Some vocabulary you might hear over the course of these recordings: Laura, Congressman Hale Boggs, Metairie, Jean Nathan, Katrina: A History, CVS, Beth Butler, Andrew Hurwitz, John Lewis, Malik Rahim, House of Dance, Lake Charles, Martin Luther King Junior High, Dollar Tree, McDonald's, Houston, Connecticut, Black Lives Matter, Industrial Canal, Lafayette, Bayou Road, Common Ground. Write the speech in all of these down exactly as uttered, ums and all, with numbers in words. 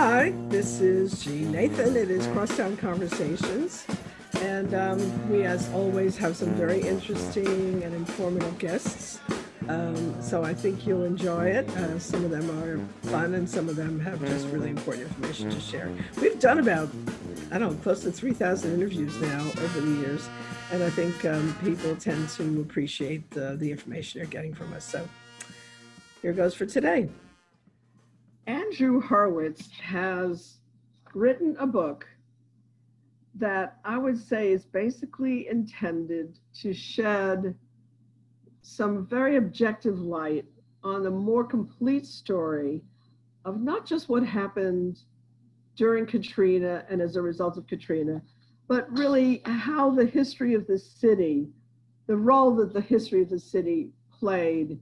Hi, this is Jean Nathan. It is Crosstown Conversations, and um, we, as always, have some very interesting and informative guests. Um, so I think you'll enjoy it. Uh, some of them are fun, and some of them have just really important information to share. We've done about, I don't know, close to three thousand interviews now over the years, and I think um, people tend to appreciate the, the information they're getting from us. So here goes for today. Andrew Hurwitz has written a book that I would say is basically intended to shed some very objective light on a more complete story of not just what happened during Katrina and as a result of Katrina, but really how the history of the city, the role that the history of the city played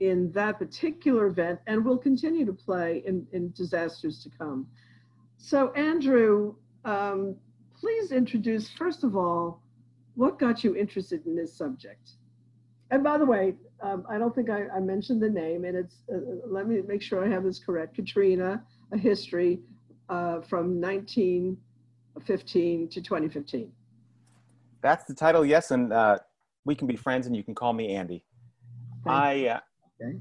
in that particular event and will continue to play in, in disasters to come. So Andrew, um, please introduce, first of all, what got you interested in this subject? And by the way, um, I don't think I, I mentioned the name, and it's, uh, let me make sure I have this correct, Katrina, A History, uh, from nineteen fifteen to twenty fifteen. That's the title, yes, and uh, we can be friends and you can call me Andy. I. Uh, Okay.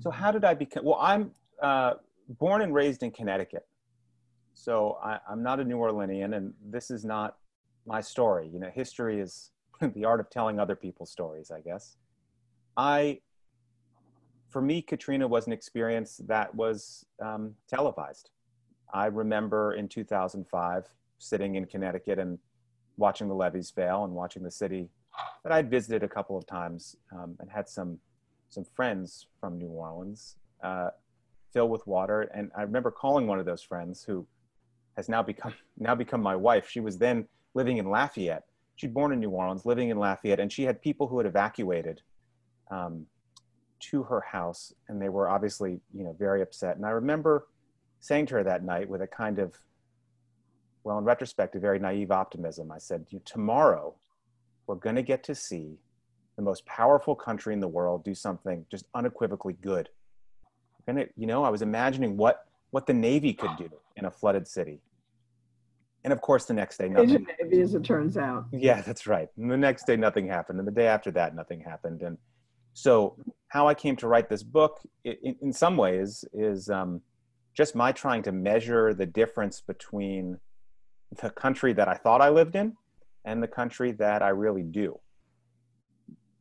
So how did I become, well, I'm uh, born and raised in Connecticut. So I, I'm not a New Orleanian, and this is not my story. You know, history is the art of telling other people's stories, I guess. I, for me, Katrina was an experience that was um, televised. I remember in two thousand five sitting in Connecticut and watching the levees fail and watching the city that I'd visited a couple of times um, and had some some friends from New Orleans uh, fill with water. And I remember calling one of those friends who has now become, now become my wife. She was then living in Lafayette. She'd born in New Orleans, living in Lafayette, and she had people who had evacuated um, to her house, and they were obviously, you know, very upset. And I remember saying to her that night with a kind of, well, in retrospect, a very naive optimism. I said, tomorrow we're gonna get to see the most powerful country in the world do something just unequivocally good. And it, you know, I was imagining what, what the Navy could do in a flooded city. And of course the next day, nothing happened. Navy, as it turns out. Yeah, that's right. And the next day nothing happened. And the day after that, nothing happened. And so how I came to write this book in, in some ways is um, just my trying to measure the difference between the country that I thought I lived in and the country that I really do.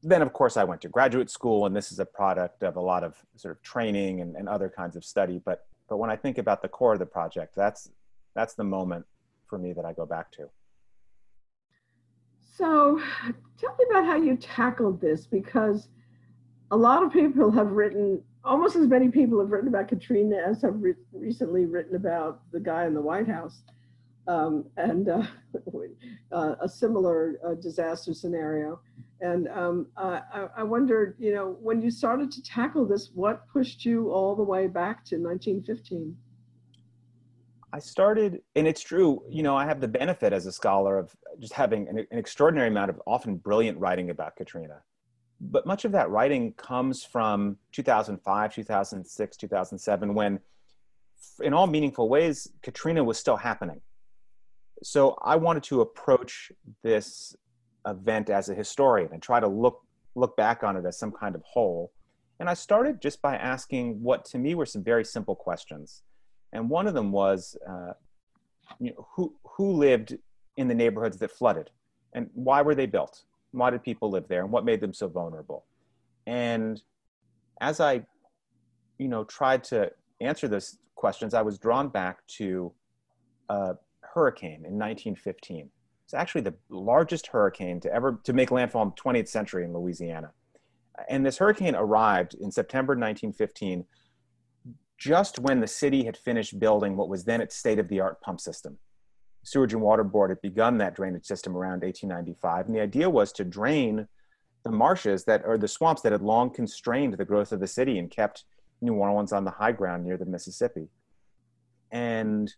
Then, of course, I went to graduate school, and this is a product of a lot of sort of training and, and other kinds of study. But but when I think about the core of the project, that's that's the moment for me that I go back to. So tell me about how you tackled this, because a lot of people have written, almost as many people have written about Katrina as have re recently written about the guy in the White House um, and uh, uh, a similar uh, disaster scenario. And um, uh, I, I wondered, you know, when you started to tackle this, what pushed you all the way back to nineteen fifteen? I started, and it's true, you know, I have the benefit as a scholar of just having an, an extraordinary amount of often brilliant writing about Katrina. But much of that writing comes from two thousand five, two thousand six, two thousand seven, when in all meaningful ways, Katrina was still happening. So I wanted to approach this event as a historian and try to look look back on it as some kind of whole. And I started just by asking what to me were some very simple questions. And one of them was, uh, you know, who, who lived in the neighborhoods that flooded? And why were they built? Why did people live there? And what made them so vulnerable? And as I, you know, tried to answer those questions, I was drawn back to a hurricane in nineteen fifteen. It's actually the largest hurricane to ever to make landfall in the twentieth century in Louisiana. And this hurricane arrived in September nineteen fifteen, just when the city had finished building what was then its state-of-the-art pump system. Sewage and Water Board had begun that drainage system around eighteen ninety-five, and the idea was to drain the marshes that or the swamps that had long constrained the growth of the city and kept New Orleans on the high ground near the Mississippi. And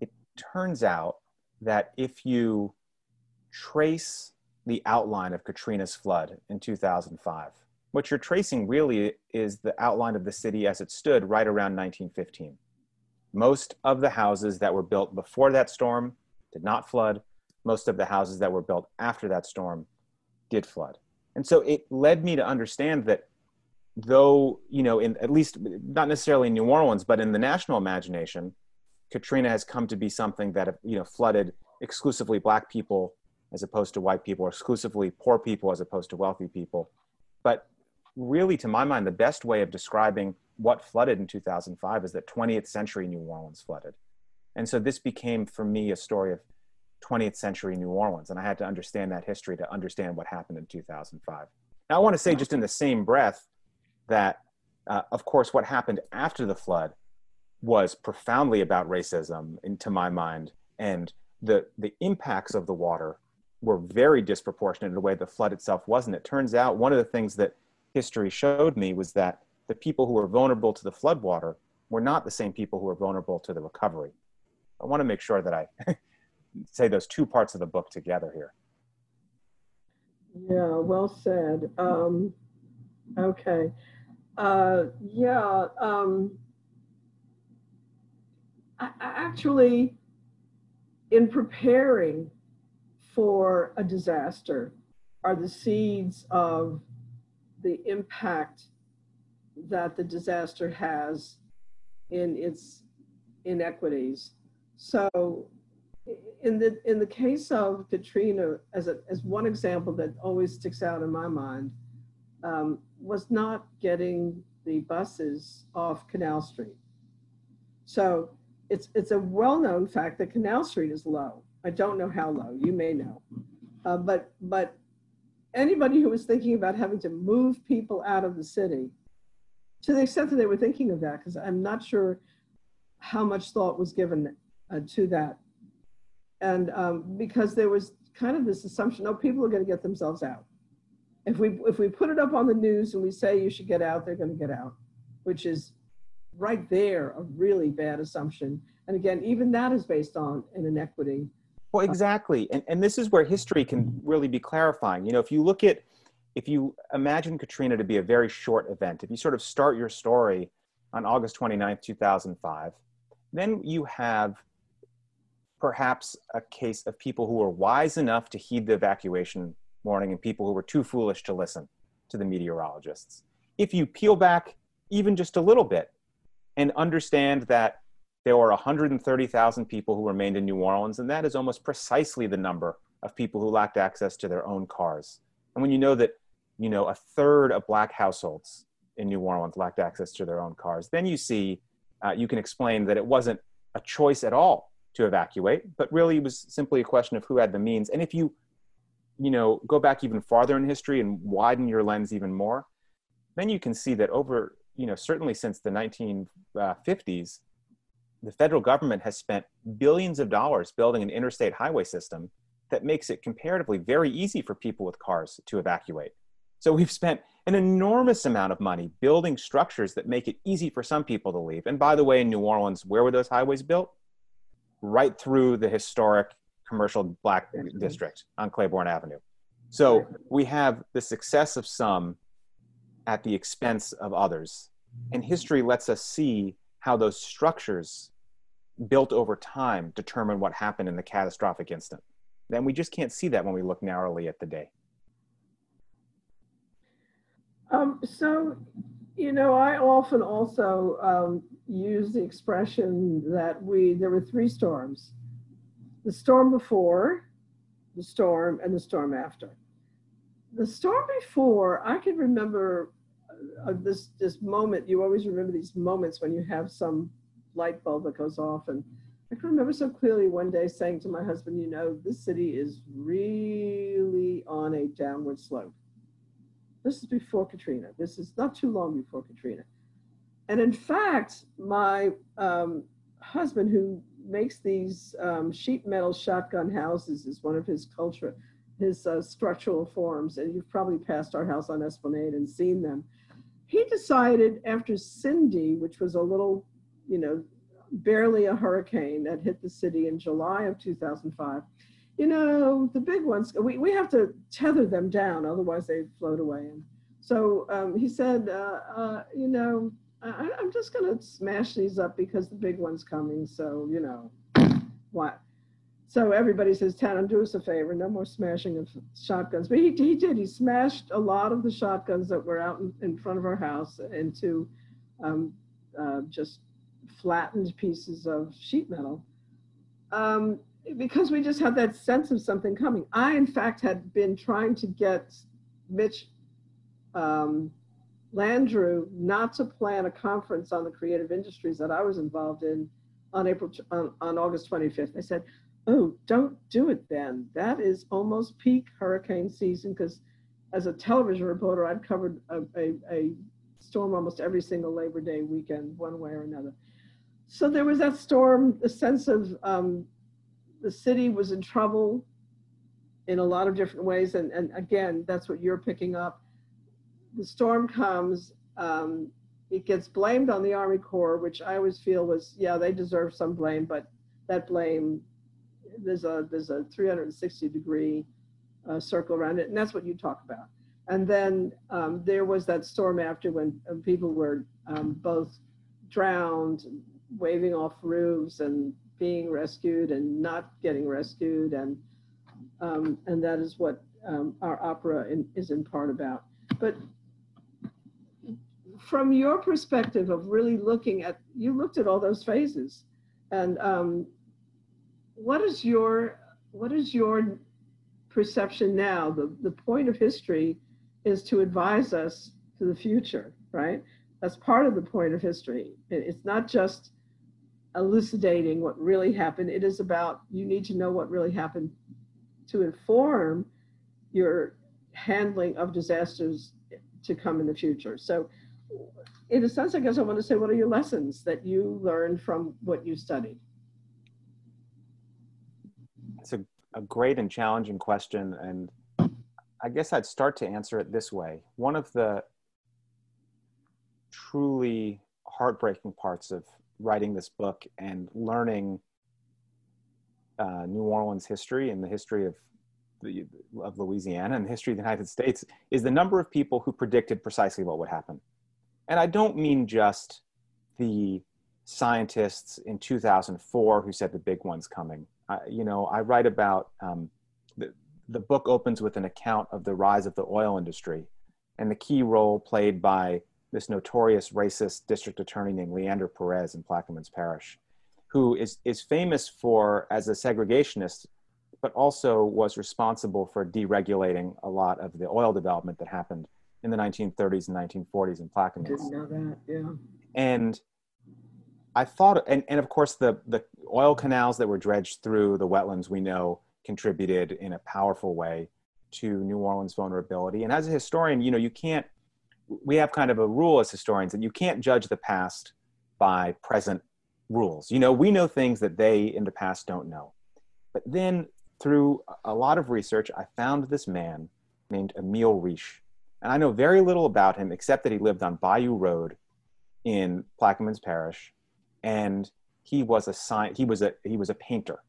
it turns out that if you trace the outline of Katrina's flood in two thousand five, what you're tracing really is the outline of the city as it stood right around nineteen fifteen. Most of the houses that were built before that storm did not flood. Most of the houses that were built after that storm did flood. And so it led me to understand that though, you know, in at least not necessarily in New Orleans, but in the national imagination, Katrina has come to be something that, you know, flooded exclusively Black people as opposed to white people, or exclusively poor people as opposed to wealthy people. But really, to my mind, the best way of describing what flooded in two thousand five is that twentieth century New Orleans flooded. And so this became, for me, a story of twentieth century New Orleans. And I had to understand that history to understand what happened in two thousand five. Now, I want to say just in the same breath that, uh, of course, what happened after the flood was profoundly about racism, in, to my mind. And the, the impacts of the water were very disproportionate in the way the flood itself wasn't. It turns out one of the things that history showed me was that the people who were vulnerable to the floodwater were not the same people who were vulnerable to the recovery. I want to make sure that I say those two parts of the book together here. Yeah, well said. Um, okay. Uh, yeah. Um, I, I actually, in preparing for a disaster are the seeds of the impact that the disaster has in its inequities. So in the in the case of Katrina, as a, as one example that always sticks out in my mind, um, was not getting the buses off Canal Street. So it's it's a well-known fact that Canal Street is low. I don't know how low, you may know, uh, but but anybody who was thinking about having to move people out of the city, to the extent that they were thinking of that, because I'm not sure how much thought was given uh, to that. And um, because there was kind of this assumption, oh, people are gonna get themselves out. If we, if we put it up on the news and we say you should get out, they're gonna get out, which is right there a really bad assumption. And again, even that is based on an inequity. Well, exactly. And, and this is where history can really be clarifying. You know, if you look at, if you imagine Katrina to be a very short event, if you sort of start your story on August twenty-ninth, two thousand five, then you have perhaps a case of people who were wise enough to heed the evacuation warning and people who were too foolish to listen to the meteorologists. If you peel back even just a little bit and understand that there were one hundred thirty thousand people who remained in New Orleans, and that is almost precisely the number of people who lacked access to their own cars. And when you know that, you know, a third of Black households in New Orleans lacked access to their own cars, then you see, uh, you can explain that it wasn't a choice at all to evacuate, but really it was simply a question of who had the means. And if you, you know, go back even farther in history and widen your lens even more, then you can see that over, you know, certainly since the nineteen fifties, the federal government has spent billions of dollars building an interstate highway system that makes it comparatively very easy for people with cars to evacuate. So we've spent an enormous amount of money building structures that make it easy for some people to leave. And by the way, in New Orleans, where were those highways built? Right through the historic commercial Black district on Claiborne Avenue. So we have the success of some at the expense of others. And history lets us see how those structures built over time determine what happened in the catastrophic instant. Then we just can't see that when we look narrowly at the day. Um, so, you know, I often also um, use the expression that we, there were three storms, the storm before, the storm, and the storm after. The storm before, I can remember Uh, this this moment, you always remember these moments when you have some light bulb that goes off. And I can remember so clearly one day saying to my husband, you know, this city is really on a downward slope. This is before Katrina. This is not too long before Katrina. And in fact, my um, husband, who makes these um, sheet metal shotgun houses, is one of his culture, his uh, structural forms. And you've probably passed our house on Esplanade and seen them. He decided after Cindy, which was a little, you know, barely a hurricane that hit the city in July of two thousand five, you know, the big ones, we, we have to tether them down, otherwise they float away. And so um, he said, uh, uh, you know, I, I'm just going to smash these up because the big one's coming. So, you know, what? So everybody says, Tatum, do us a favor, no more smashing of shotguns. But he, he did. He smashed a lot of the shotguns that were out in, in front of our house into um, uh, just flattened pieces of sheet metal. Um, because we just had that sense of something coming. I, in fact, had been trying to get Mitch um, Landrieu not to plan a conference on the creative industries that I was involved in on April on, on August twenty-fifth. I said, oh, don't do it then. That is almost peak hurricane season, because as a television reporter, I'd covered a, a, a storm almost every single Labor Day weekend, one way or another. So there was that storm, the sense of um, the city was in trouble in a lot of different ways. And, and again, that's what you're picking up. The storm comes, um, it gets blamed on the Army Corps, which I always feel was, yeah, they deserve some blame, but that blame, there's a there's a three hundred sixty degree uh, circle around it, and that's what you talk about. And then um, there was that storm after when uh, people were um, both drowned, waving off roofs, and being rescued and not getting rescued, and um, and that is what um, our opera in, is in part about. But from your perspective of really looking at, you looked at all those phases, and um, what is your what is your perception now? The the point of history is to advise us to the future, right? That's part of the point of history. It's not just elucidating what really happened. It is about, you need to know what really happened to inform your handling of disasters to come in the future. So in a sense, I guess I want to say, what are your lessons that you learned from what you studied? It's a, a great and challenging question. And I guess I'd start to answer it this way. One of the truly heartbreaking parts of writing this book and learning uh, New Orleans history and the history of the, of Louisiana and the history of the United States is the number of people who predicted precisely what would happen. And I don't mean just the scientists in two thousand four who said the big one's coming. I, you know, I write about, um, the, the book opens with an account of the rise of the oil industry and the key role played by this notorious racist district attorney named Leander Perez in Plaquemines Parish, who is, is famous for, as a segregationist, but also was responsible for deregulating a lot of the oil development that happened in the nineteen thirties and nineteen forties in Plaquemines. I didn't know that, yeah. And I thought, and, and of course the, the oil canals that were dredged through the wetlands, we know, contributed in a powerful way to New Orleans vulnerability. And as a historian, you know, you can't, we have kind of a rule as historians that you can't judge the past by present rules. You know, we know things that they in the past don't know. But then through a lot of research, I found this man named Emile Riche. And I know very little about him, except that he lived on Bayou Road in Plaquemines Parish. And he was a sign, he was a, he was a painter.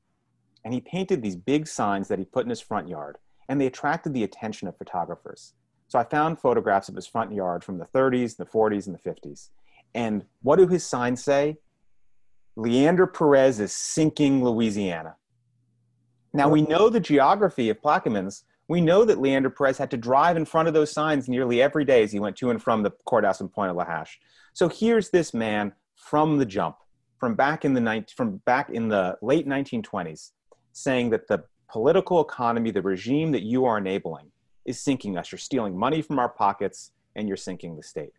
And he painted these big signs that he put in his front yard, and they attracted the attention of photographers. So I found photographs of his front yard from the thirties, the forties, and the fifties. And what do his signs say? Leander Perez is sinking Louisiana. Now we know the geography of Plaquemines. We know that Leander Perez had to drive in front of those signs nearly every day as he went to and from the courthouse in Pointe a la Hache. So here's this man from the jump, from back in the, from back in the late nineteen twenties, saying that the political economy, the regime that you are enabling, is sinking us. You're stealing money from our pockets and you're sinking the state.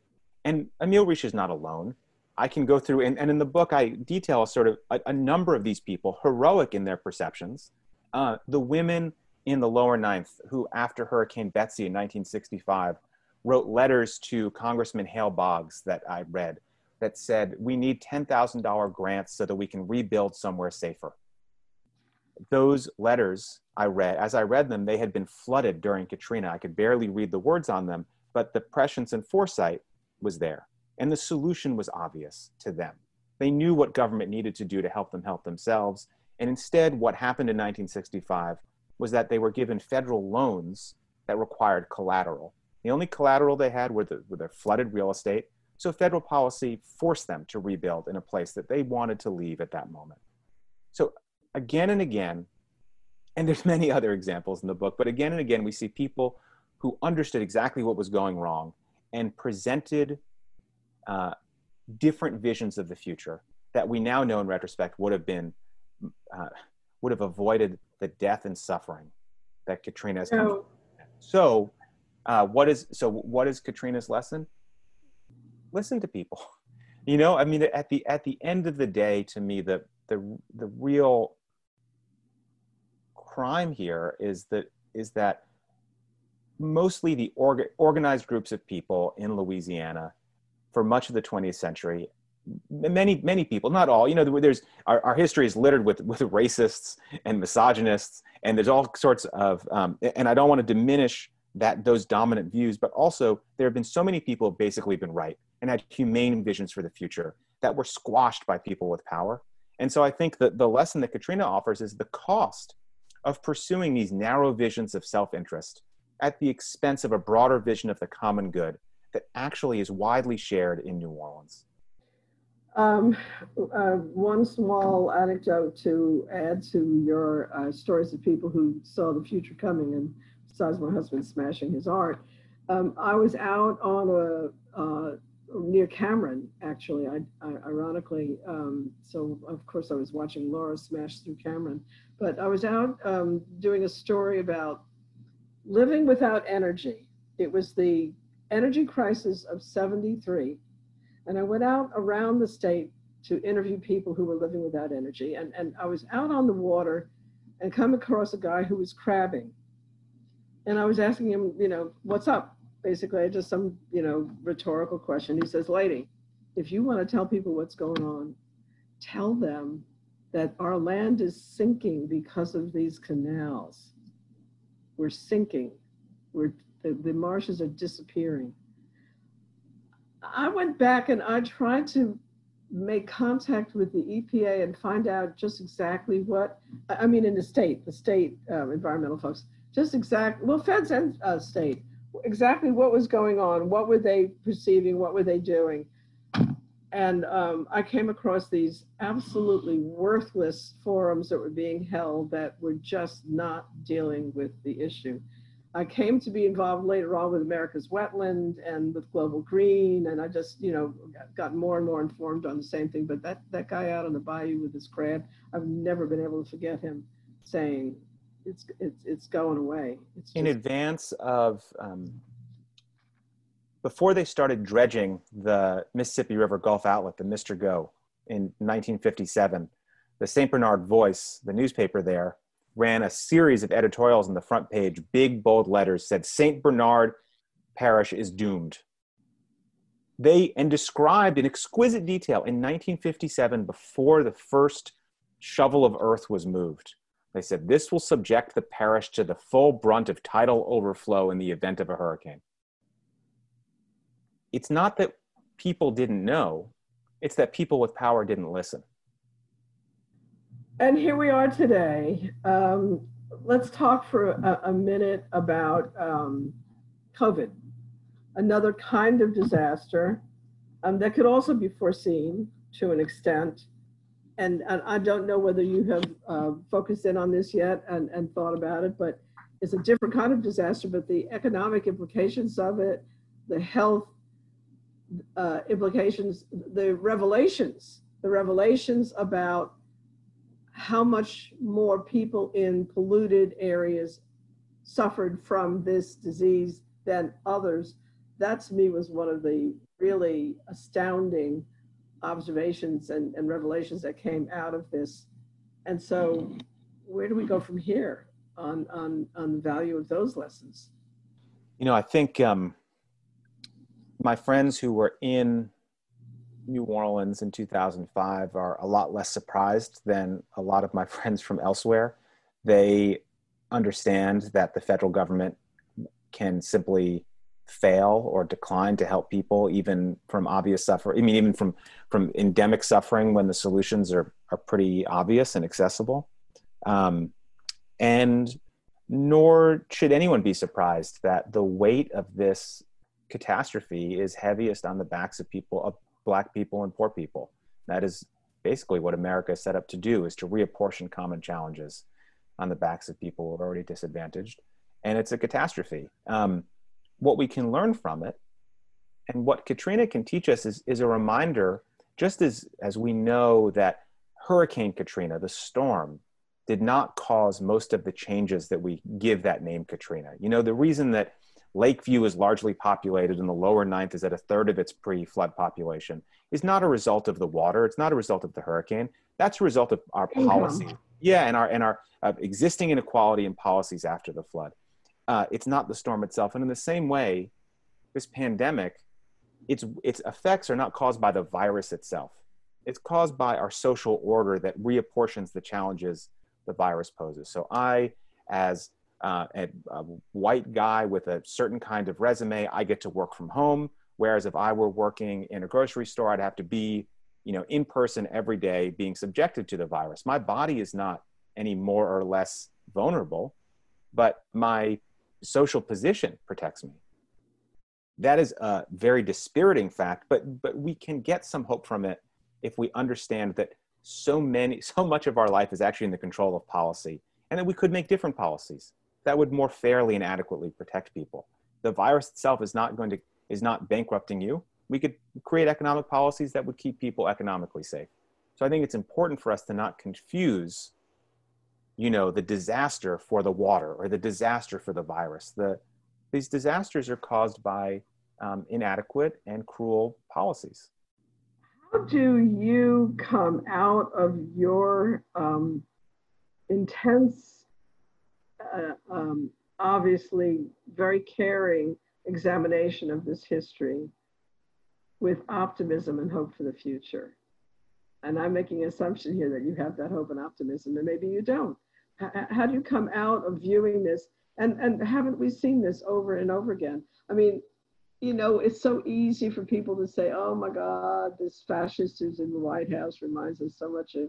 And Emile Riche is not alone. I can go through, and, and in the book, I detail sort of a, a number of these people, heroic in their perceptions. Uh, the women in the Lower Ninth, who after Hurricane Betsy in nineteen sixty-five, wrote letters to Congressman Hale Boggs that I read that said, we need ten thousand dollar grants so that we can rebuild somewhere safer. Those letters I read, as I read them, they had been flooded during Katrina. I could barely read the words on them, but the prescience and foresight was there. And the solution was obvious to them. They knew what government needed to do to help them help themselves. And instead, what happened in nineteen sixty-five was that they were given federal loans that required collateral. The only collateral they had were, the, were their flooded real estate, So federal policy forced them to rebuild in a place that they wanted to leave at that moment. So again and again, and there's many other examples in the book, but again and again, we see people who understood exactly what was going wrong and presented uh, different visions of the future that we now know in retrospect would have been, uh, would have avoided the death and suffering that Katrina has come to. So, uh, what is, so what is Katrina's lesson? Listen to people. You know, I mean, at the, at the end of the day, to me, the, the, the real crime here is that, is that mostly the orga organized groups of people in Louisiana for much of the twentieth century, many, many people, not all, you know, there's, our, our history is littered with, with racists and misogynists, and there's all sorts of, um, and I don't want to diminish that, those dominant views, but also there have been so many people who basically been right and had humane visions for the future that were squashed by people with power. And so I think that the lesson that Katrina offers is the cost of pursuing these narrow visions of self-interest at the expense of a broader vision of the common good that actually is widely shared in New Orleans. Um, uh, one small anecdote to add to your uh, stories of people who saw the future coming, and besides my husband smashing his art, um, I was out on a, uh, near Cameron, actually, I, I, ironically, um, so of course I was watching Laura smash through Cameron, but I was out um, doing a story about living without energy. It was the energy crisis of seventy-three. And I went out around the state to interview people who were living without energy. And, and I was out on the water and come across a guy who was crabbing. And I was asking him, you know, what's up? Basically, just some, you know, rhetorical question. He says, lady, if you want to tell people what's going on, tell them that our land is sinking because of these canals. We're sinking. We're, the, the marshes are disappearing. I went back and I tried to make contact with the E P A and find out just exactly what, I mean, in the state, the state um, environmental folks, just exactly, well, feds and uh, state, exactly what was going on, what were they perceiving, what were they doing. And um, I came across these absolutely worthless forums that were being held that were just not dealing with the issue. I came to be involved later on with America's Wetland and with Global Green, and I just, you know, got more and more informed on the same thing. But that, that guy out on the bayou with his crab, I've never been able to forget him saying, it's, it's, it's going away. It's just... In advance of, um, before they started dredging the Mississippi River Gulf Outlet, the Mister Go, in nineteen fifty-seven, the Saint Bernard Voice, the newspaper there, ran a series of editorials on the front page, big bold letters said, Saint Bernard Parish is doomed. They, and described in exquisite detail in nineteen fifty-seven, before the first shovel of earth was moved, they said, this will subject the parish to the full brunt of tidal overflow in the event of a hurricane. It's not that people didn't know, it's that people with power didn't listen. And here we are today. Um, let's talk for a, a minute about um, COVID, another kind of disaster um, that could also be foreseen to an extent. And, and I don't know whether you have uh, focused in on this yet and, and thought about it, but it's a different kind of disaster, but the economic implications of it, the health uh, implications, the revelations, the revelations about how much more people in polluted areas suffered from this disease than others. That to me was one of the really astounding observations and, and revelations that came out of this. And so where do we go from here on, on, on the value of those lessons? You know, I think um, my friends who were in New Orleans in two thousand five are a lot less surprised than a lot of my friends from elsewhere. They understand that the federal government can simply fail or decline to help people even from obvious suffering, I mean, even from, from endemic suffering when the solutions are, are pretty obvious and accessible. Um, and nor should anyone be surprised that the weight of this catastrophe is heaviest on the backs of people, of Black people and poor people. That is basically what America is set up to do, is to reapportion common challenges on the backs of people who are already disadvantaged. And it's a catastrophe. Um, what we can learn from it, and what Katrina can teach us, is, is a reminder, just as, as we know that Hurricane Katrina, the storm, did not cause most of the changes that we give that name Katrina. You know, the reason that Lakeview is largely populated and the Lower Ninth is at a third of its pre-flood population is not a result of the water. It's not a result of the hurricane. That's a result of our policy. Mm-hmm. Yeah, and our, and our uh, existing inequality and policies after the flood. Uh, it's not the storm itself. And in the same way, this pandemic, its, its effects are not caused by the virus itself. It's caused by our social order that reapportions the challenges the virus poses. So I, as uh, a, a white guy with a certain kind of resume, I get to work from home. Whereas if I were working in a grocery store, I'd have to be, you know, in person every day being subjected to the virus. My body is not any more or less vulnerable, but my social position protects me. That is a very dispiriting fact, but, but we can get some hope from it if we understand that so many, so much of our life is actually in the control of policy, and that we could make different policies that would more fairly and adequately protect people. The virus itself is not going to, is not bankrupting you. We could create economic policies that would keep people economically safe. So I think it's important for us to not confuse, you know, the disaster for the water or the disaster for the virus. The, these disasters are caused by um, inadequate and cruel policies. How do you come out of your um, intense, uh, um, obviously very caring examination of this history with optimism and hope for the future? And I'm making an assumption here that you have that hope and optimism, and maybe you don't. H- how do you come out of viewing this? And, and haven't we seen this over and over again? I mean, you know, it's so easy for people to say, oh my God, this fascist who's in the White House reminds us so much of,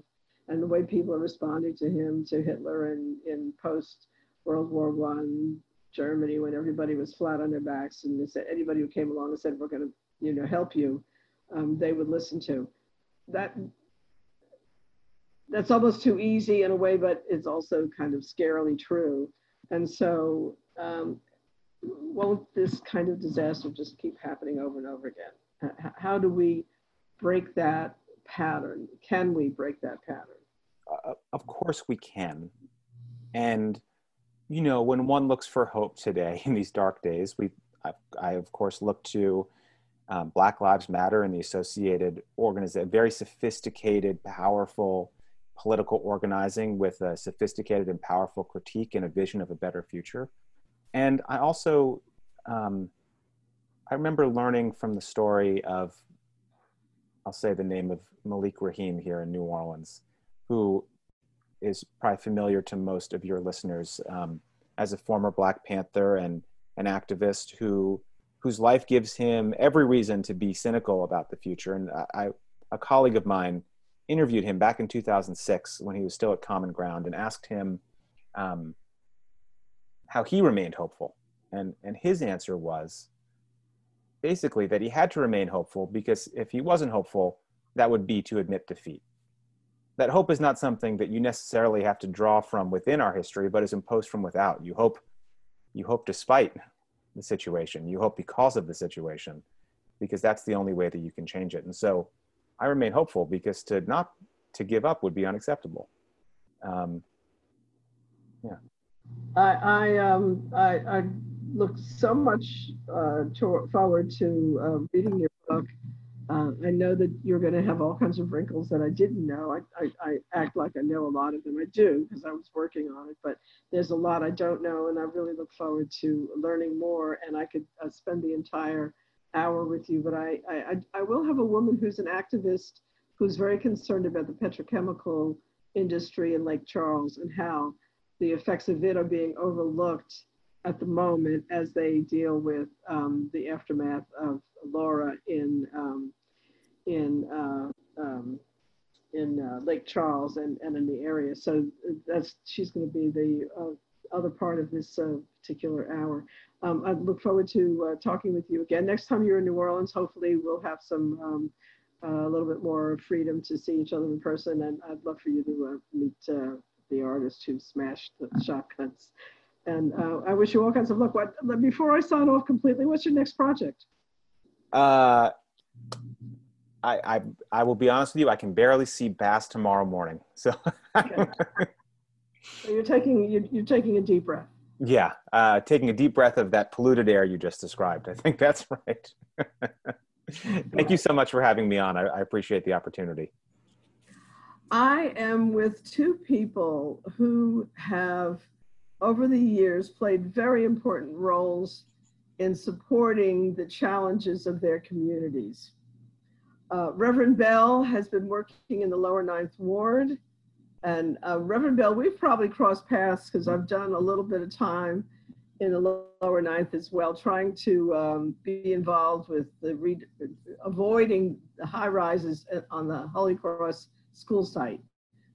and the way people are responding to him, to Hitler in, in post-World War One Germany, when everybody was flat on their backs, and they said, anybody who came along and said, we're gonna, you know, help you, um, they would listen to. That, that's almost too easy in a way, but it's also kind of scarily true. And so, um, won't this kind of disaster just keep happening over and over again? How do we break that pattern? Can we break that pattern? Uh, of course we can. And, you know, when one looks for hope today in these dark days, we, I, I of course look to um, Black Lives Matter and the associated organization, very sophisticated, powerful political organizing with a sophisticated and powerful critique and a vision of a better future. And I also, um, I remember learning from the story of, I'll say the name of Malik Rahim here in New Orleans, who is probably familiar to most of your listeners um, as a former Black Panther and an activist who whose life gives him every reason to be cynical about the future. And I, a colleague of mine interviewed him back in two thousand six when he was still at Common Ground and asked him, um, how he remained hopeful. And, and his answer was basically that he had to remain hopeful because if he wasn't hopeful, that would be to admit defeat. That hope is not something that you necessarily have to draw from within our history, but is imposed from without. You hope, you hope despite the situation. You hope because of the situation, because that's the only way that you can change it. And so I remain hopeful because to not, to give up would be unacceptable. Um, yeah. I I, um, I I look so much uh, to, forward to uh, reading your book. Uh, I know that you're going to have all kinds of wrinkles that I didn't know. I, I, I act like I know a lot of them. I do because I was working on it, but there's a lot I don't know, and I really look forward to learning more. And I could uh, spend the entire hour with you, but I, I I will have a woman who's an activist who's very concerned about the petrochemical industry in Lake Charles and how the effects of it are being overlooked at the moment as they deal with um, the aftermath of Laura in um, in uh, um, in uh, Lake Charles and, and in the area. So that's she's going to be the uh, other part of this uh, particular hour. Um, I look forward to uh, talking with you again. Next time you're in New Orleans, hopefully we'll have some um, uh, a little bit more freedom to see each other in person, and I'd love for you to uh, meet uh, the artist who smashed the shotguns. And uh, I wish you all kinds of luck. What, before I sign off completely, what's your next project? Uh, I, I I will be honest with you, I can barely see Bass tomorrow morning. So, okay. So you're taking you're, you're taking a deep breath. Yeah, uh, taking a deep breath of that polluted air you just described. I think that's right. Thank you so much for having me on. I, I appreciate the opportunity. I am with two people who have, over the years, played very important roles in supporting the challenges of their communities. Uh, Reverend Bell has been working in the Lower Ninth Ward. And uh, Reverend Bell, we've probably crossed paths because I've done a little bit of time in the Lower Ninth as well, trying to um, be involved with the re avoiding the high rises on the Holy Cross school site.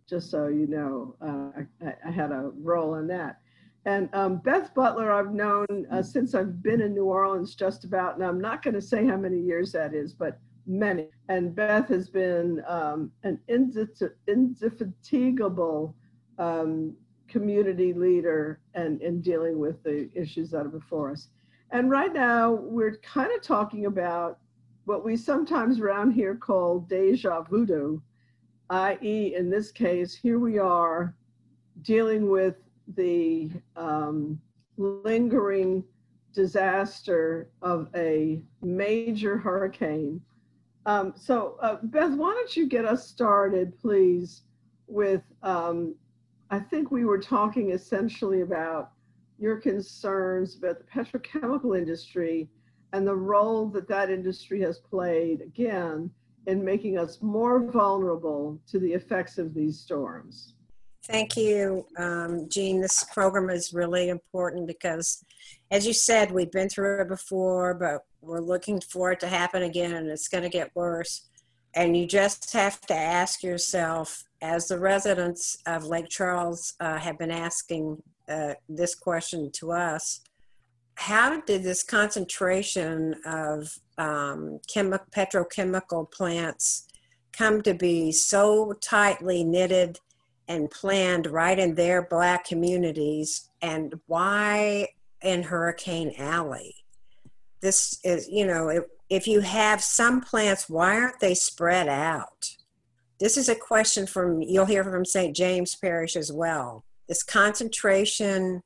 Just so you know, uh, I, I had a role in that. And um, Beth Butler, I've known uh, since I've been in New Orleans just about, and I'm not going to say how many years that is, but many. And Beth has been um, an indefatigable um, community leader and in dealing with the issues that are before us. And right now, we're kind of talking about what we sometimes around here call deja voodoo, that is, in this case, here we are dealing with the um, lingering disaster of a major hurricane. Um, so uh, Beth, why don't you get us started, please, with, um, I think we were talking essentially about your concerns about the petrochemical industry and the role that that industry has played, again, in making us more vulnerable to the effects of these storms. Thank you, um, Jean. This program is really important because, as you said, we've been through it before, but we're looking for it to happen again, and it's going to get worse. And you just have to ask yourself, as the residents of Lake Charles uh, have been asking uh, this question to us, how did this concentration of um, petrochemical plants come to be so tightly knitted and planned right in their Black communities, and why in Hurricane Alley? This is, you know, if, if you have some plants, why aren't they spread out? This is a question from, you'll hear from Saint James Parish as well. This concentration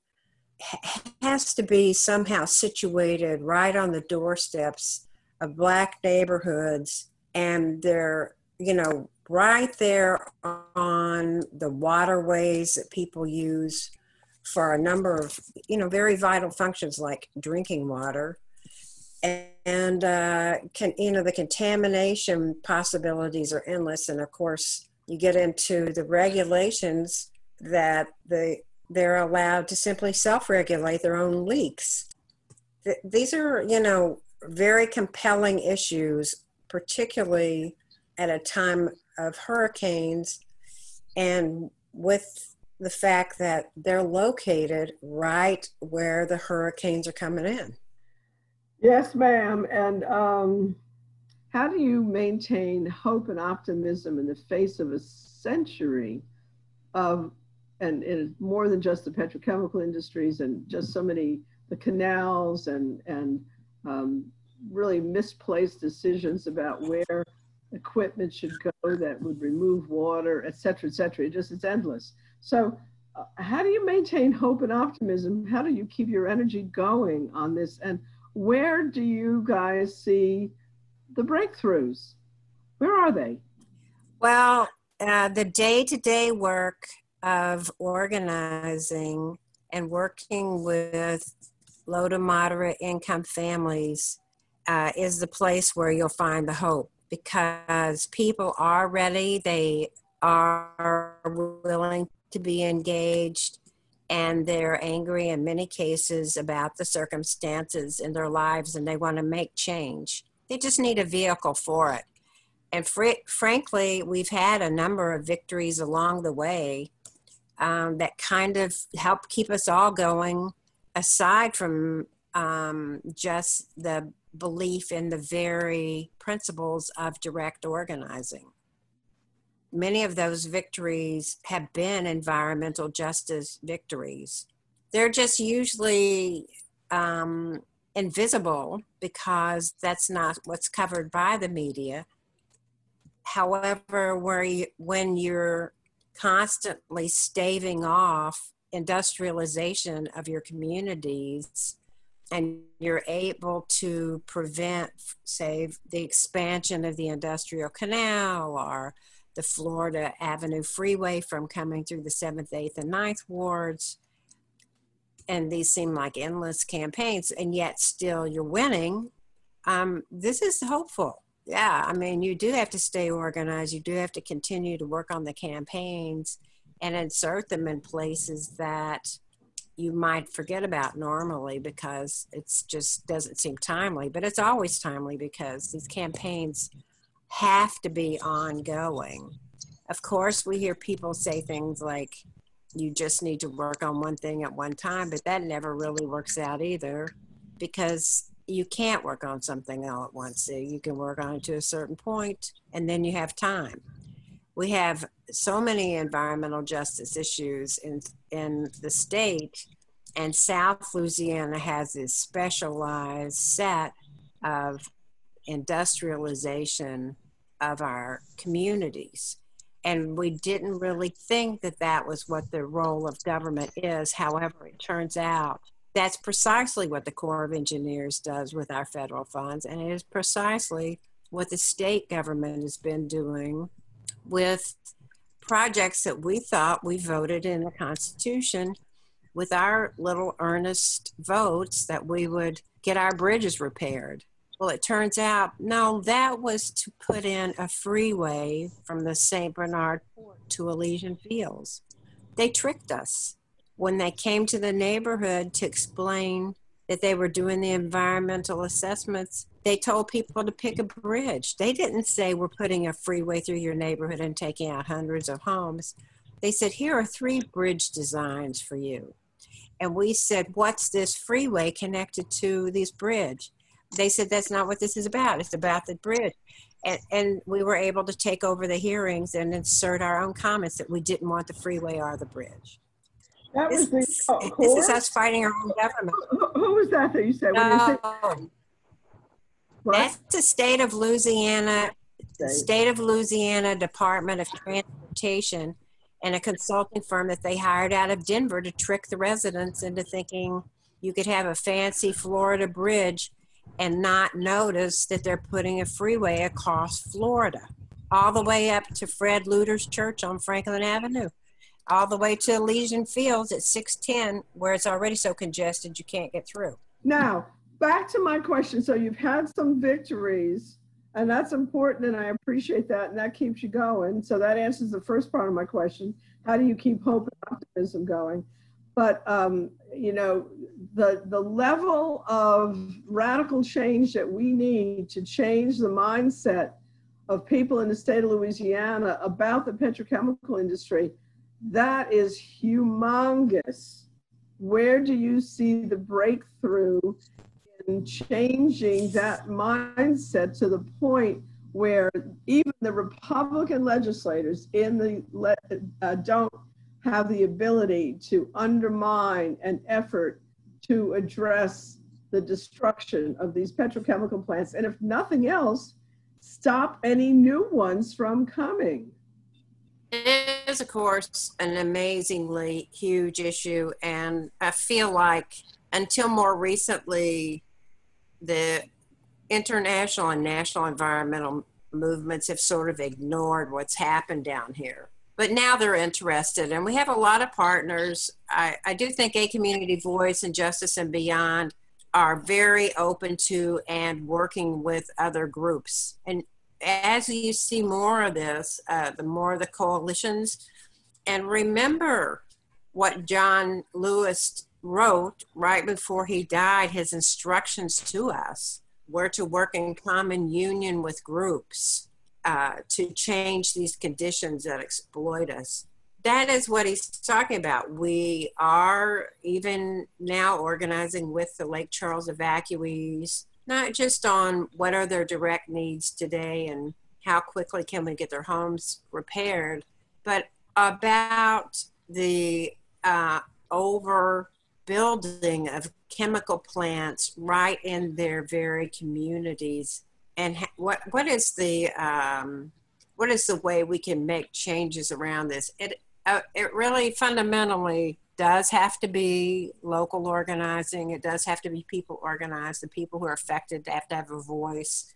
has to be somehow situated right on the doorsteps of Black neighborhoods, and they're, you know, right there on the waterways that people use for a number of, you know, very vital functions like drinking water. And, uh, can, you know, the contamination possibilities are endless. And of course, you get into the regulations that the they're allowed to simply self-regulate their own leaks. Th these are, you know, very compelling issues, particularly at a time of hurricanes and with the fact that they're located right where the hurricanes are coming in. Yes, ma'am. And um, how do you maintain hope and optimism in the face of a century of And, and more than just the petrochemical industries and just so many, the canals and, and um, really misplaced decisions about where equipment should go that would remove water, et cetera, et cetera. It just is endless. So uh, how do you maintain hope and optimism? How do you keep your energy going on this? And where do you guys see the breakthroughs? Where are they? Well, uh, the day-to-day work of organizing and working with low to moderate income families uh, is the place where you'll find the hope, because people are ready, they are willing to be engaged, and they're angry in many cases about the circumstances in their lives, and they want to make change. They just need a vehicle for it. And fr frankly, we've had a number of victories along the way Um, that kind of help keep us all going aside from um, just the belief in the very principles of direct organizing. Many of those victories have been environmental justice victories. They're just usually um, invisible because that's not what's covered by the media. However, where you, when you're constantly staving off industrialization of your communities and you're able to prevent, say, the expansion of the Industrial Canal or the Florida Avenue Freeway from coming through the seventh, eighth, and ninth wards, and these seem like endless campaigns, and yet still you're winning, um, this is hopeful. Yeah, I mean, you do have to stay organized. You do have to continue to work on the campaigns and insert them in places that you might forget about normally because it's just doesn't seem timely, but it's always timely because these campaigns have to be ongoing. Of course, we hear people say things like, you just need to work on one thing at one time, but that never really works out either because you can't work on something all at once. You can work on it to a certain point, and then you have time. We have so many environmental justice issues in, in the state, and South Louisiana has this specialized set of industrialization of our communities. And we didn't really think that that was what the role of government is. However, it turns out that's precisely what the Corps of Engineers does with our federal funds, and it is precisely what the state government has been doing with projects that we thought we voted in the Constitution with our little earnest votes that we would get our bridges repaired. Well, it turns out, no, that was to put in a freeway from the Saint Bernard to Elysian Fields. They tricked us. When they came to the neighborhood to explain that they were doing the environmental assessments, they told people to pick a bridge. They didn't say we're putting a freeway through your neighborhood and taking out hundreds of homes. They said, here are three bridge designs for you. And we said, what's this freeway connected to this bridge? They said, that's not what this is about. It's about the bridge. And, and we were able to take over the hearings and insert our own comments that we didn't want the freeway or the bridge. That was this, the, oh, this is us fighting our own government. Who, who was that that you said? No, you what? That's the state of Louisiana, state. state of Louisiana Department of Transportation, and a consulting firm that they hired out of Denver to trick the residents into thinking you could have a fancy Florida bridge and not notice that they're putting a freeway across Florida, all the way up to Fred Luter's church on Franklin Avenue, all the way to Elysian Fields at six ten, where it's already so congested you can't get through. Now, back to my question. So you've had some victories, and that's important, and I appreciate that, and that keeps you going. So that answers the first part of my question. How do you keep hope and optimism going? But, um, you know, the, the level of radical change that we need to change the mindset of people in the state of Louisiana about the petrochemical industry, that is humongous. Where do you see the breakthrough in changing that mindset to the point where even the Republican legislators in the uh, don't have the ability to undermine an effort to address the destruction of these petrochemical plants, and if nothing else, stop any new ones from coming? It is, of course, an amazingly huge issue, and I feel like until more recently, the international and national environmental movements have sort of ignored what's happened down here. But now they're interested, and we have a lot of partners. I, I do think A Community Voice and Justice and Beyond are very open to and working with other groups. And as you see more of this, uh, the more the coalitions, and remember what John Lewis wrote right before he died, his instructions to us were to work in common union with groups. Uh, to change these conditions that exploit us. that is what he's talking about. We are even now organizing with the Lake Charles evacuees, not just on what are their direct needs today and how quickly can we get their homes repaired, but about the uh, overbuilding of chemical plants right in their very communities, and ha what what is the um, what is the way we can make changes around this? It uh, it really fundamentally does have to be local organizing. It does have to be people organized. The people who are affected have to have a voice,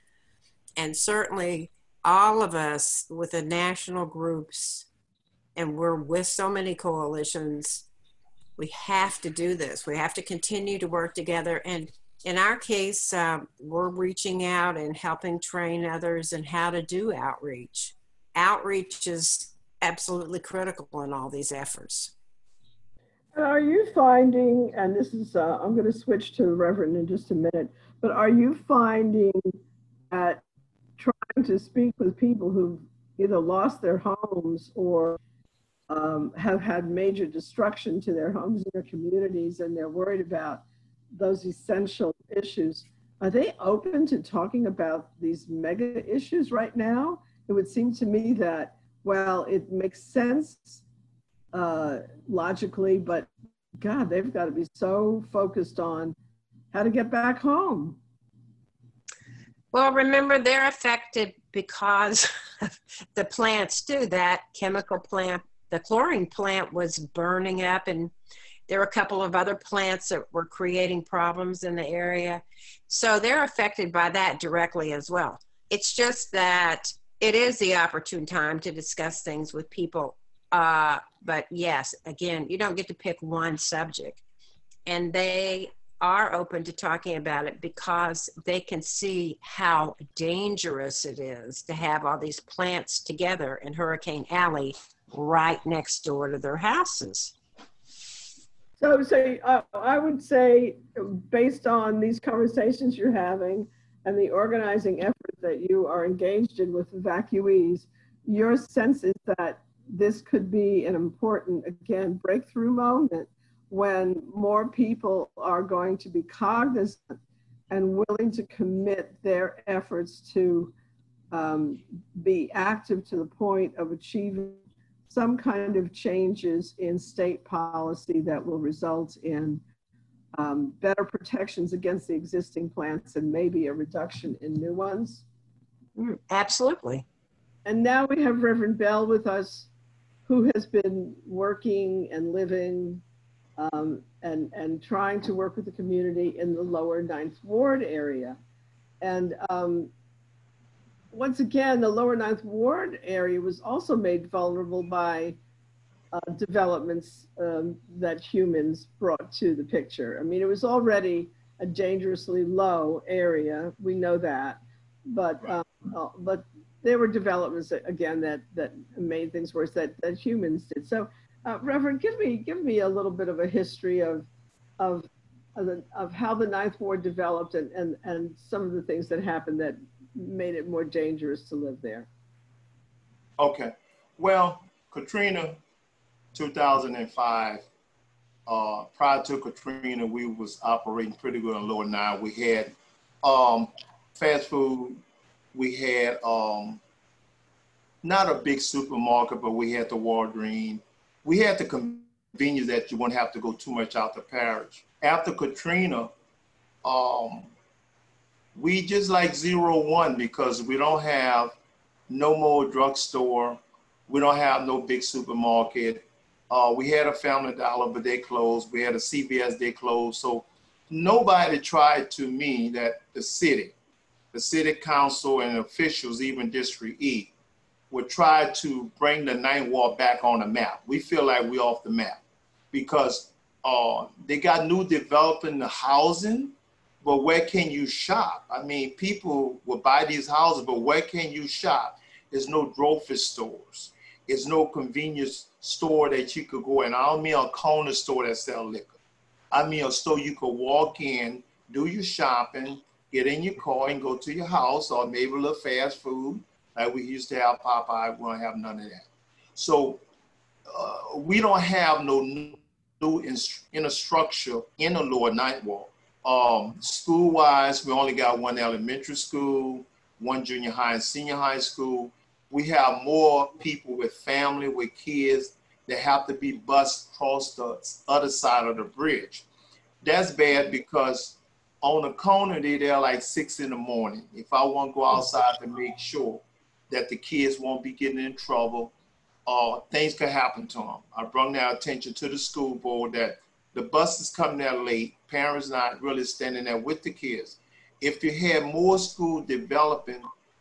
and certainly all of us with the national groups, and we're with so many coalitions, we have to do this. We have to continue to work together. And in our case, uh, we're reaching out and helping train others in how to do outreach. Outreach is absolutely critical in all these efforts. Are you finding, and this is, uh, I'm going to switch to Reverend in just a minute, but are you finding that trying to speak with people who've either lost their homes or um, have had major destruction to their homes and their communities, and they're worried about those essential issues, are they open to talking about these mega issues right now? It would seem to me that, well, it makes sense uh, logically, but God, they've got to be so focused on how to get back home. Well, remember, they're affected because the plants do that. Chemical plant, the chlorine plant was burning up, and there were a couple of other plants that were creating problems in the area. So they're affected by that directly as well. It's just that it is the opportune time to discuss things with people. Uh, but yes, again, you don't get to pick one subject. And they are open to talking about it because they can see how dangerous it is to have all these plants together in Hurricane Alley right next door to their houses. So, so uh, I would say, based on these conversations you're having and the organizing effort that you are engaged in with evacuees, your sense is that this could be an important, again, breakthrough moment when more people are going to be cognizant and willing to commit their efforts to um, be active to the point of achieving some kind of changes in state policy that will result in um, better protections against the existing plants and maybe a reduction in new ones. Mm, absolutely. And now we have Reverend Bell with us, who has been working and living Um, and, and trying to work with the community in the Lower Ninth Ward area. And um, once again, the Lower Ninth Ward area was also made vulnerable by uh, developments um, that humans brought to the picture. I mean, it was already a dangerously low area, we know that, but, um, uh, but there were developments, that, again, that, that made things worse that, that humans did. So, Uh, Reverend, give me give me a little bit of a history of of of, the, of how the Ninth Ward developed and, and and some of the things that happened that made it more dangerous to live there. Okay, well, Katrina, two thousand five. Uh, prior to Katrina, we was operating pretty good on Lower Nine. We had um, fast food. We had um, not a big supermarket, but we had the Walgreens. We had the convenience that you wouldn't have to go too much out the parish. After Katrina, um, we just like zero one because we don't have no more drugstore. We don't have no big supermarket. Uh, we had a Family Dollar, but they closed. We had a C V S, they closed. So nobody tried to mean that the city, the city council and officials, even District E, would try to bring the Ninth Ward back on the map. We feel like we're off the map because uh, they got new developing the housing, but where can you shop? I mean, people will buy these houses, but where can you shop? There's no grocery stores. There's no convenience store that you could go in. I don't mean a corner store that sells liquor. I mean a store you could walk in, do your shopping, get in your car and go to your house or maybe a little fast food. Like we used to have Popeye, we don't have none of that. So uh, we don't have no new, new inst infrastructure in the Lower Ninth Ward. Um, School-wise, we only got one elementary school, one junior high and senior high school. We have more people with family, with kids that have to be bused across the other side of the bridge. That's bad because on the corner, they're there like six in the morning. If I want to go outside to make sure that the kids won't be getting in trouble, or uh, things could happen to them. I brought their attention to the school board that the bus is coming there late, parents not really standing there with the kids. If you had more school developing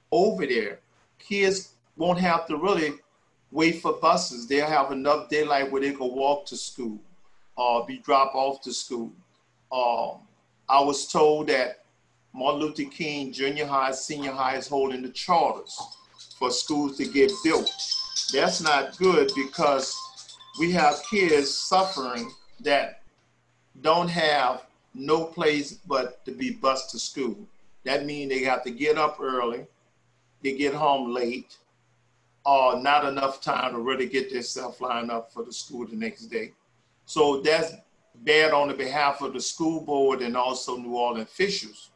over there, kids won't have to really wait for buses. They'll have enough daylight where they can walk to school or uh, be dropped off to school. Um, I was told that Martin Luther King Junior High, Senior High is holding the charters for schools to get built. That's not good because we have kids suffering that don't have no place but to be bused to school. That means they have to get up early, they get home late, or not enough time to really get themselves lined up for the school the next day. So that's bad on the behalf of the school board and also New Orleans officials.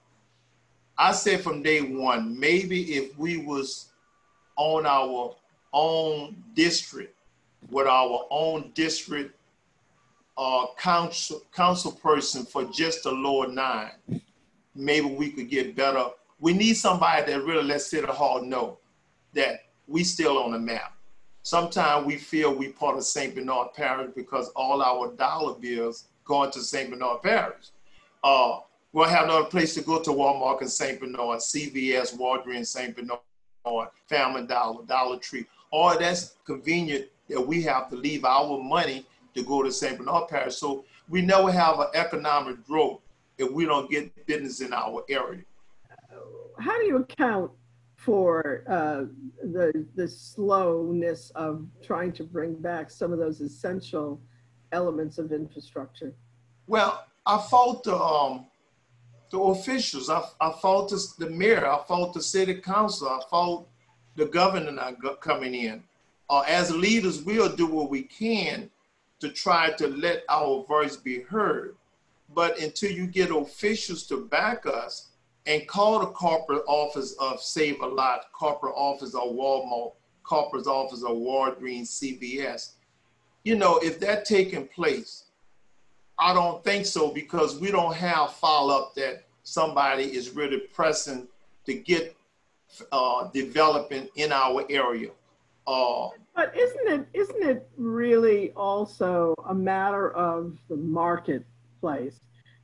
I said from day one, maybe if we was on our own district, with our own district uh, council, council person for just the Lower Nine, maybe we could get better. We need somebody that really lets City Hall know that we still on the map. Sometimes we feel we part of Saint Bernard Parish because all our dollar bills going to Saint Bernard Parish. Uh, we'll have another place to go to Walmart in Saint Bernard, C V S, Walgreens, Saint Bernard, Family Dollar, Dollar Tree. All that's convenient that we have to leave our money to go to Saint Bernard Parish. So we never have an economic growth if we don't get business in our area. How do you account for uh, the, the slowness of trying to bring back some of those essential elements of infrastructure? Well, I fault the, um, the officials, I, I fault the mayor, I fault the city council, I fault the governor not coming in. Uh, as leaders, we'll do what we can to try to let our voice be heard. But until you get officials to back us, and call the corporate office of Save-A-Lot, corporate office of Walmart, corporate office of Walgreens, C V S. You know, if that's taking place, I don't think so because we don't have follow-up that somebody is really pressing to get uh, developing in our area. Uh, but isn't it, isn't it really also a matter of the marketplace?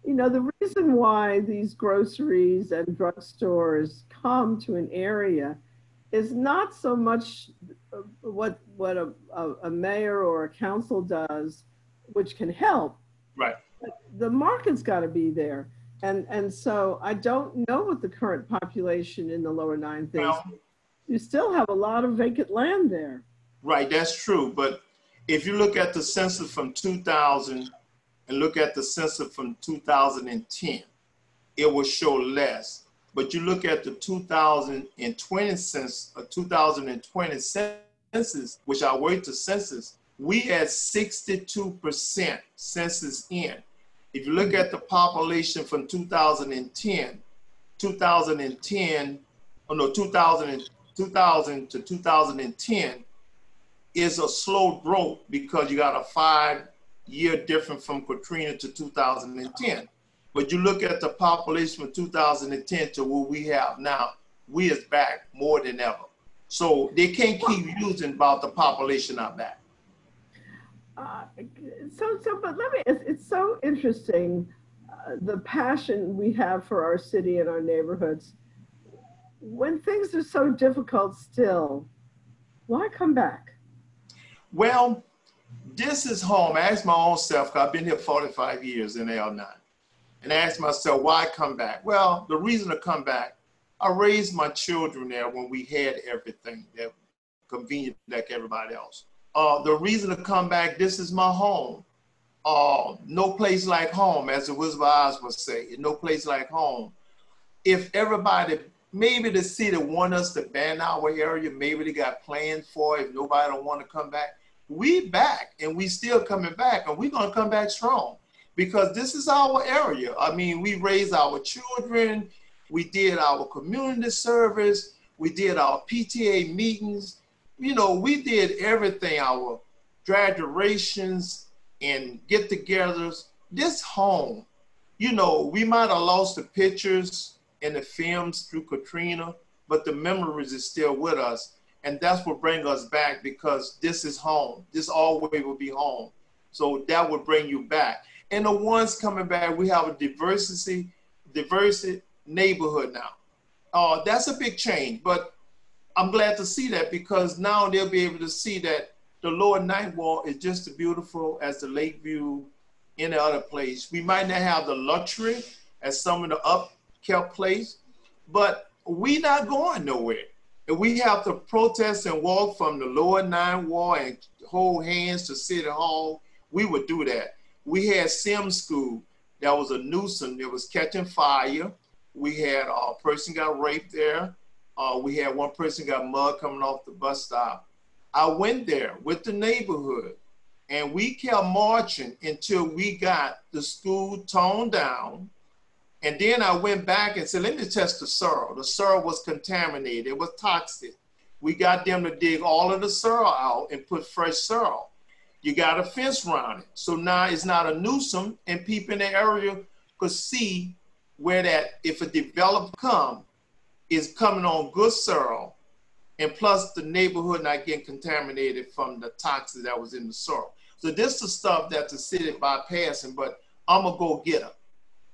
You know, the reason why these groceries and drugstores come to an area is not so much what what a, a mayor or a council does, which can help. Right. But the market's got to be there, and and so I don't know what the current population in the Lower Ninth is. Well, you still have a lot of vacant land there. Right. That's true. But if you look at the census from two thousand. And look at the census from two thousand ten, it will show less. But you look at the two thousand twenty census, uh, two thousand twenty census, which I worked the census, we had sixty-two percent census in. If you look at the population from two thousand ten, two thousand ten, oh no, two thousand, two thousand to two thousand ten is a slow growth because you got a five year different from Katrina to two thousand ten. But you look at the population from two thousand ten to what we have now, we is back more than ever. So they can't keep using about the population out back. Uh, so, so, but let me, it's, it's so interesting, uh, the passion we have for our city and our neighborhoods. When things are so difficult still, why come back? Well, this is home. I asked my own self, because I've been here forty-five years in L nine, and I asked myself, why come back? Well, the reason to come back, I raised my children there when we had everything that convenient like everybody else. Uh, the reason to come back, this is my home. Uh, no place like home, as the Wizard of Oz would say, no place like home. If everybody, maybe the city want us to ban our area, maybe they got plans for it, if nobody don't want to come back, we back, and we still coming back, and we're going to come back strong because this is our area. I mean, we raised our children. We did our community service. We did our P T A meetings. You know, we did everything, our graduations and get-togethers. This home, you know, we might have lost the pictures and the films through Katrina, but the memories is still with us. And that's what brings us back because this is home. This always will be home. So that would bring you back. And the ones coming back, we have a diversity, diversity neighborhood now. Uh, that's a big change, but I'm glad to see that because now they'll be able to see that the Lower Ninth Ward is just as beautiful as the Lakeview, any other place. We might not have the luxury as some of the upkept place, but we not going nowhere. And we have to protest and walk from the Lower Ninth Ward and hold hands to City Hall. We would do that. We had Sim School. That was a nuisance. It was catching fire. We had a person got raped there. Uh, we had one person got mugged coming off the bus stop. I went there with the neighborhood, and we kept marching until we got the school toned down. And then I went back and said, let me test the soil. The soil was contaminated. It was toxic. We got them to dig all of the soil out and put fresh soil. You got a fence around it. So now it's not a nuisance, and people in the area could see where that, if a developer come, is coming on good soil, and plus the neighborhood not getting contaminated from the toxins that was in the soil. So this is stuff that the city bypassing, but I'm a go-getter.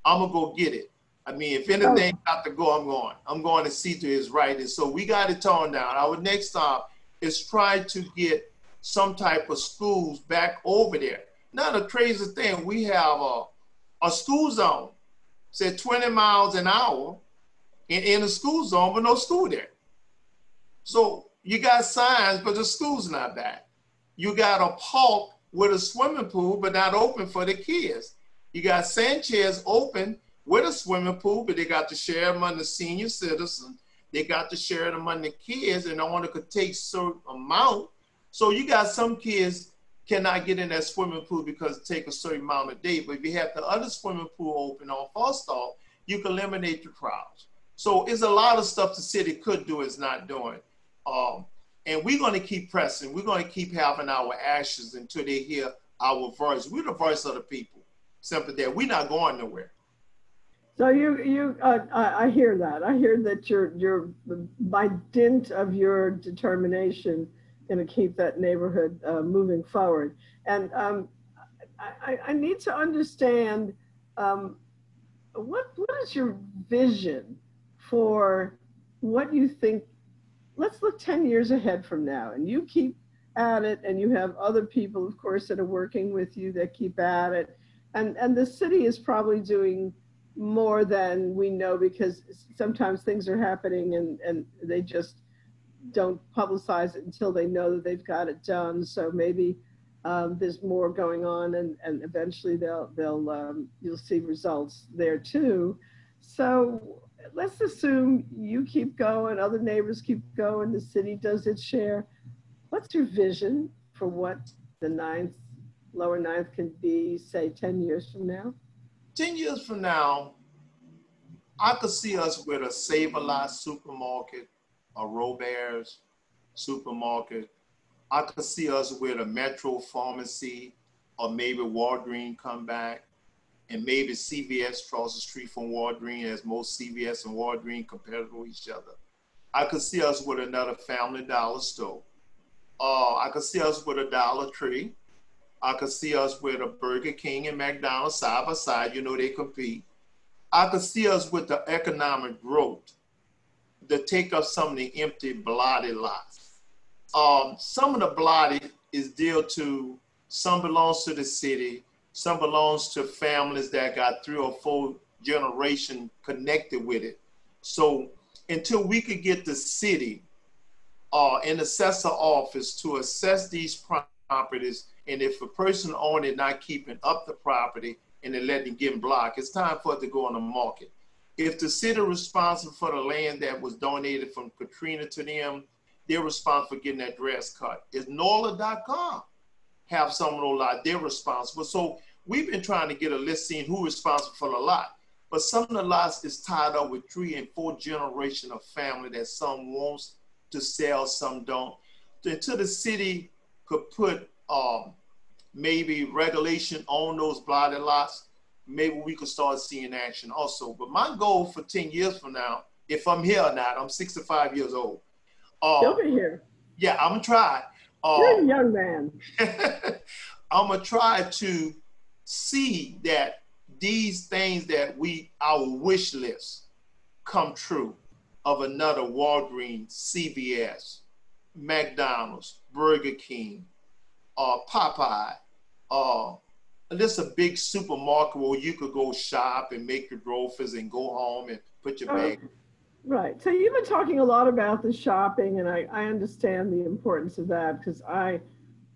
I'm going to go get it. I mean, if anything got to go, I'm going. I'm going to see to his right. And so we got it torn down. Our next stop is try to get some type of schools back over there. Not a crazy thing. We have a, a school zone, say twenty miles an hour in, in a school zone, but no school there. So you got signs, but the school's not back. You got a park with a swimming pool, but not open for the kids. You got Sanchez open with a swimming pool, but they got to share among the senior citizens. They got to share it among the kids, and only could take a certain amount. So you got some kids cannot get in that swimming pool because it takes a certain amount a day. But if you have the other swimming pool open on Falstaff, you can eliminate the crowds. So it's a lot of stuff the city could do is not doing. Um, and we're going to keep pressing. We're going to keep having our actions until they hear our voice. We're the voice of the people. Something that we're not going nowhere. So you, you, uh, I, I hear that. I hear that you're, you're by dint of your determination, going to keep that neighborhood uh, moving forward. And um, I, I need to understand um, what, what is your vision for what you think? Let's look ten years ahead from now, and you keep at it, and you have other people, of course, that are working with you that keep at it. And, and the city is probably doing more than we know because sometimes things are happening and, and they just don't publicize it until they know that they've got it done. So maybe um, there's more going on, and, and eventually they'll, they'll, um, you'll see results there too. So let's assume you keep going, other neighbors keep going, the city does its share. What's your vision for what the ninth Lower Ninth can be, say, ten years from now? ten years from now, I could see us with a Save-A-Lot supermarket, a Robert's supermarket. I could see us with a Metro pharmacy, or maybe Walgreens come back, and maybe C V S across the street from Walgreens, as most C V S and Walgreens competitive with each other. I could see us with another Family Dollar store. Uh, I could see us with a Dollar Tree. I could see us with a Burger King and McDonald's side by side. You know, they compete. I could see us with the economic growth to take up some of the empty, blotted lots. Um, some of the blotted is deal to, some belongs to the city, some belongs to families that got three or four generations connected with it. So until we could get the city uh, and assessor office to assess these properties, and if a person owned it not keeping up the property and they let it get blocked, it's time for it to go on the market. If the city responsible for the land that was donated from Katrina to them, they're responsible for getting that grass cut. It's N O L A dot com. have someone on lot, they're responsible. So we've been trying to get a list seeing who's responsible for the lot. But some of the lots is tied up with three and four generation of family that some wants to sell, some don't. Until the city could put um, maybe regulation on those blighted lots, maybe we could start seeing action also. But my goal for ten years from now, if I'm here or not, I'm sixty-five years old. Um, You'll be here. Yeah, I'm gonna try. Um, You're a young man. I'm gonna try to see that these things that we, our wish list, come true of another Walgreens, C V S, McDonald's, Burger King, uh, Popeye. Uh, this is a big supermarket where you could go shop and make your groceries and go home and put your bag. Uh, right. So you've been talking a lot about the shopping, and I, I understand the importance of that because I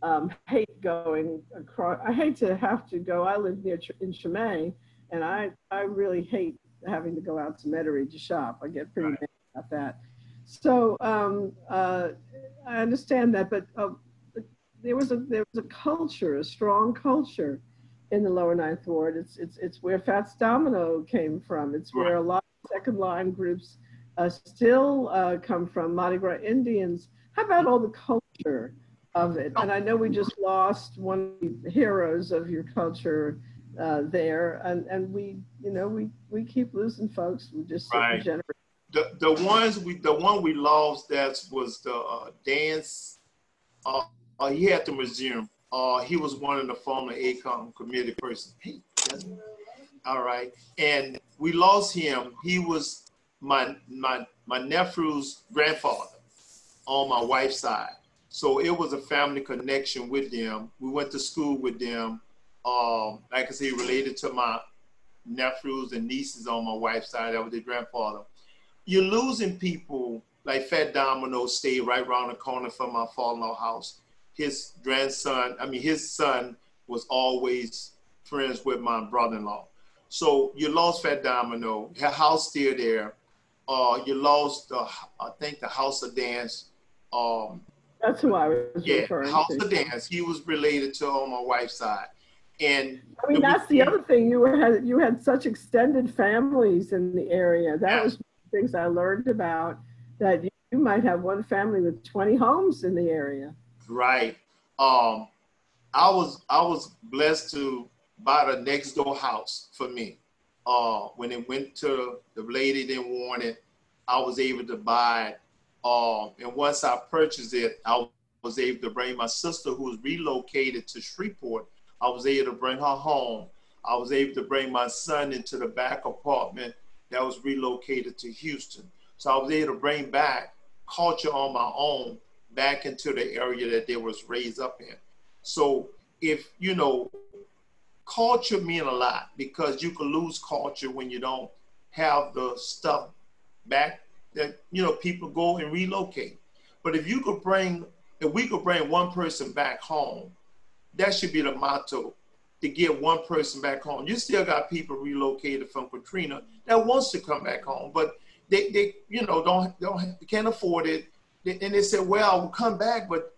um, hate going across. I hate to have to go. I live near in Chemay, and I, I really hate having to go out to Metairie to shop. I get pretty right. mad about that. So um, uh, I understand that, but uh, there was a there was a culture, a strong culture, in the Lower Ninth Ward. It's it's it's where Fats Domino came from. It's right. where a lot of second line groups uh, still uh, come from. Mardi Gras Indians. How about all the culture of it? And I know we just lost one of the heroes of your culture uh, there, and and we you know we we keep losing folks. We just right. generate. The the ones we the one we lost that was the uh, dance. Uh, uh, he had the museum. Uh, he was one of the former A COM committee person. Hey, all right, and we lost him. He was my my my nephew's grandfather on my wife's side, so it was a family connection with them. We went to school with them. Um, like I say, related to my nephews and nieces on my wife's side. That was their grandfather. You're losing people like Fat Domino stayed right around the corner from my father-in-law house. His grandson, I mean, his son was always friends with my brother-in-law. So you lost Fat Domino, her house still there. Uh, you lost, uh, I think, the House of Dance. Um, That's who I was yeah, referring House to. House of Dance. He was related to on my wife's side. And I mean, the, that's the other thing. You had you had such extended families in the area. That yeah. was things I learned about, that you might have one family with twenty homes in the area. Right. Um, I was I was blessed to buy the next door house for me. Uh, when it went to the lady didn't want it, I was able to buy it. Um, and once I purchased it, I was able to bring my sister who was relocated to Shreveport. I was able to bring her home. I was able to bring my son into the back apartment that was relocated to Houston. So I was able to bring back culture on my own back into the area that they was raised up in. So if, you know, culture mean a lot because you can lose culture when you don't have the stuff back that, you know, people go and relocate. But if you could bring, if we could bring one person back home, that should be the motto. To get one person back home. You still got people relocated from Katrina that wants to come back home, but they, they you know, don't, don't, they can't afford it. They, and they said, well, I will come back, but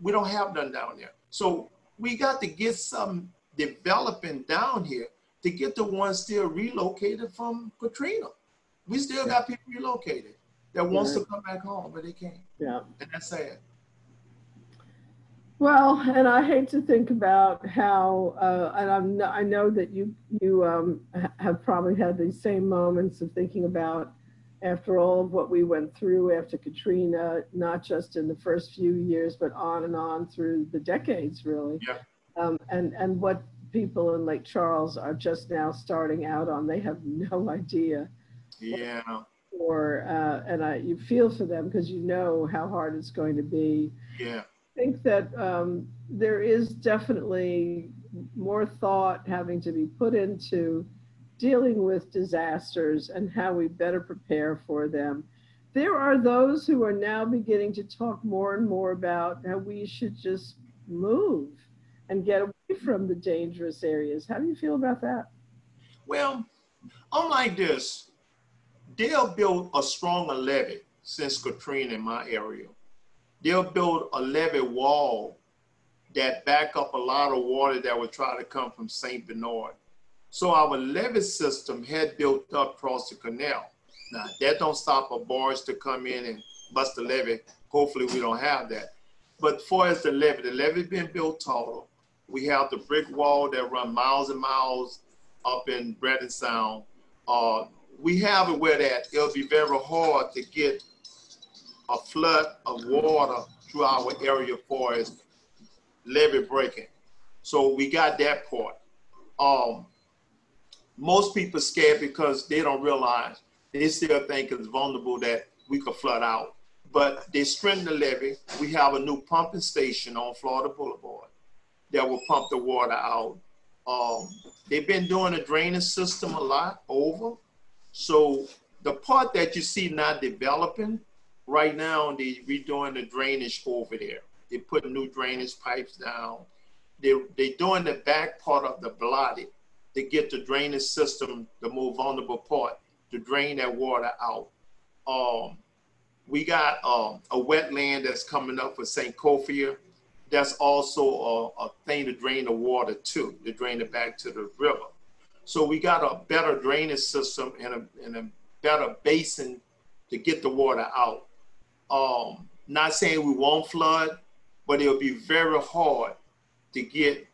we don't have none down there. So we got to get some developing down here to get the ones still relocated from Katrina. We still got people relocated that wants yeah. to come back home, but they can't. Yeah. And that's sad. Well, and I hate to think about how, uh, and I'm, I know that you you um, have probably had these same moments of thinking about, after all of what we went through after Katrina, not just in the first few years, but on and on through the decades, really. Yeah. Um, and, and what people in Lake Charles are just now starting out on, they have no idea. Yeah. Or, uh, and I, you feel for them because you know how hard it's going to be. Yeah. I think that um, there is definitely more thought having to be put into dealing with disasters and how we better prepare for them. There are those who are now beginning to talk more and more about how we should just move and get away from the dangerous areas. How do you feel about that? Well, I'm like this. They'll build a stronger levee since Katrina in my area. They'll build a levee wall that back up a lot of water that would try to come from Saint Bernard. So our levee system had built up across the canal. Now, that don't stop a barge to come in and bust the levee. Hopefully we don't have that. But far as the levee, the levee being built taller, we have the brick wall that run miles and miles up in Breton Sound. Uh, we have it where that it'll be very hard to get a flood of water through our area for as levee breaking. So we got that part. Um, most people scared because they don't realize, they still think it's vulnerable that we could flood out. But they strengthened the levee. We have a new pumping station on Florida Boulevard that will pump the water out. Um, they've been doing a drainage system a lot over. So the part that you see not developing, right now they're redoing the drainage over there. They put new drainage pipes down. They, they're doing the back part of the blotty to get the drainage system, the more vulnerable part, to drain that water out. Um, we got um, a wetland that's coming up for Saint Cofier. That's also a, a thing to drain the water to, to drain it back to the river. So we got a better drainage system and a, and a better basin to get the water out. Um, not saying we won't flood, but it'll be very hard to get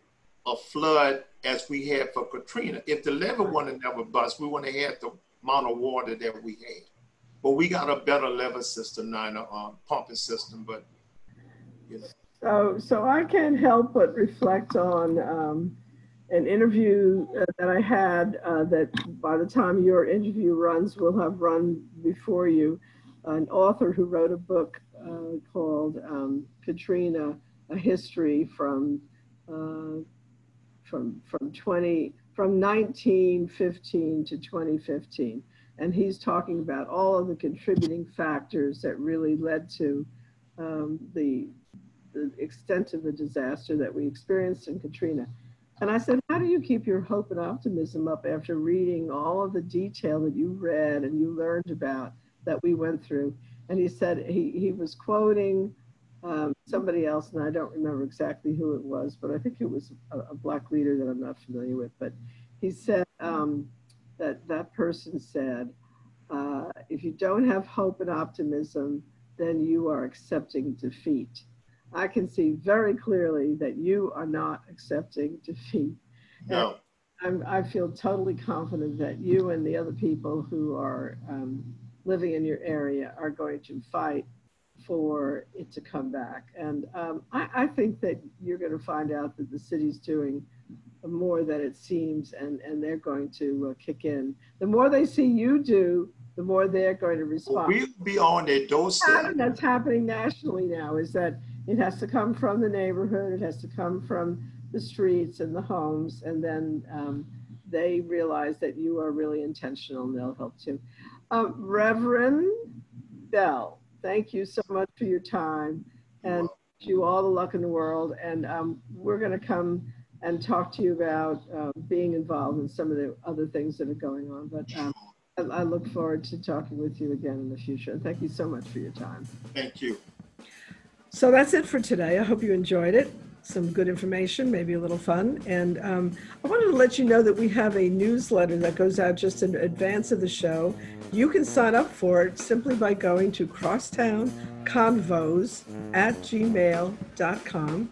a flood as we had for Katrina. If the levee wouldn't have never bust, we wouldn't have had the amount of water that we had. But we got a better levee system now, and a um, pumping system, but you know. So, so I can't help but reflect on um, an interview uh, that I had uh, that by the time your interview runs, will have run before you, an author who wrote a book uh, called um, Katrina: A History from uh, from from twenty from nineteen fifteen to twenty fifteen, and he's talking about all of the contributing factors that really led to um, the the extent of the disaster that we experienced in Katrina. And I said, how do you keep your hope and optimism up after reading all of the detail that you read and you learned about that we went through? And he said, he, he was quoting um, somebody else, and I don't remember exactly who it was, but I think it was a, a Black leader that I'm not familiar with. But he said um, that that person said, uh, if you don't have hope and optimism, then you are accepting defeat. I can see very clearly that you are not accepting defeat. No. I'm, I feel totally confident that you and the other people who are um, living in your area are going to fight for it to come back. And um, I, I think that you're going to find out that the city's doing more than it seems, and, and they're going to uh, kick in. The more they see you do, the more they're going to respond. We'll be on their doorstep. That's happening nationally now, is that it has to come from the neighborhood, it has to come from the streets and the homes, and then um, they realize that you are really intentional and they'll help too. Uh, Reverend Bell, thank you so much for your time, and wish you all the luck in the world. And um, we're gonna come and talk to you about uh, being involved in some of the other things that are going on. But um, I, I look forward to talking with you again in the future. And thank you so much for your time. Thank you. So that's it for today. I hope you enjoyed it. Some good information, maybe a little fun. And um, I wanted to let you know that we have a newsletter that goes out just in advance of the show. You can sign up for it simply by going to crosstown convos at gmail dot com.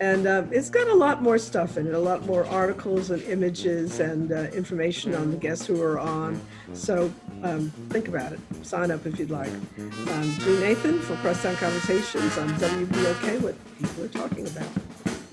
And uh, it's got a lot more stuff in it, a lot more articles and images and uh, information on the guests who are on. So um, think about it. Sign up if you'd like. Um, Jean Nathan for Crosstown Conversations on W B O K, what people are talking about.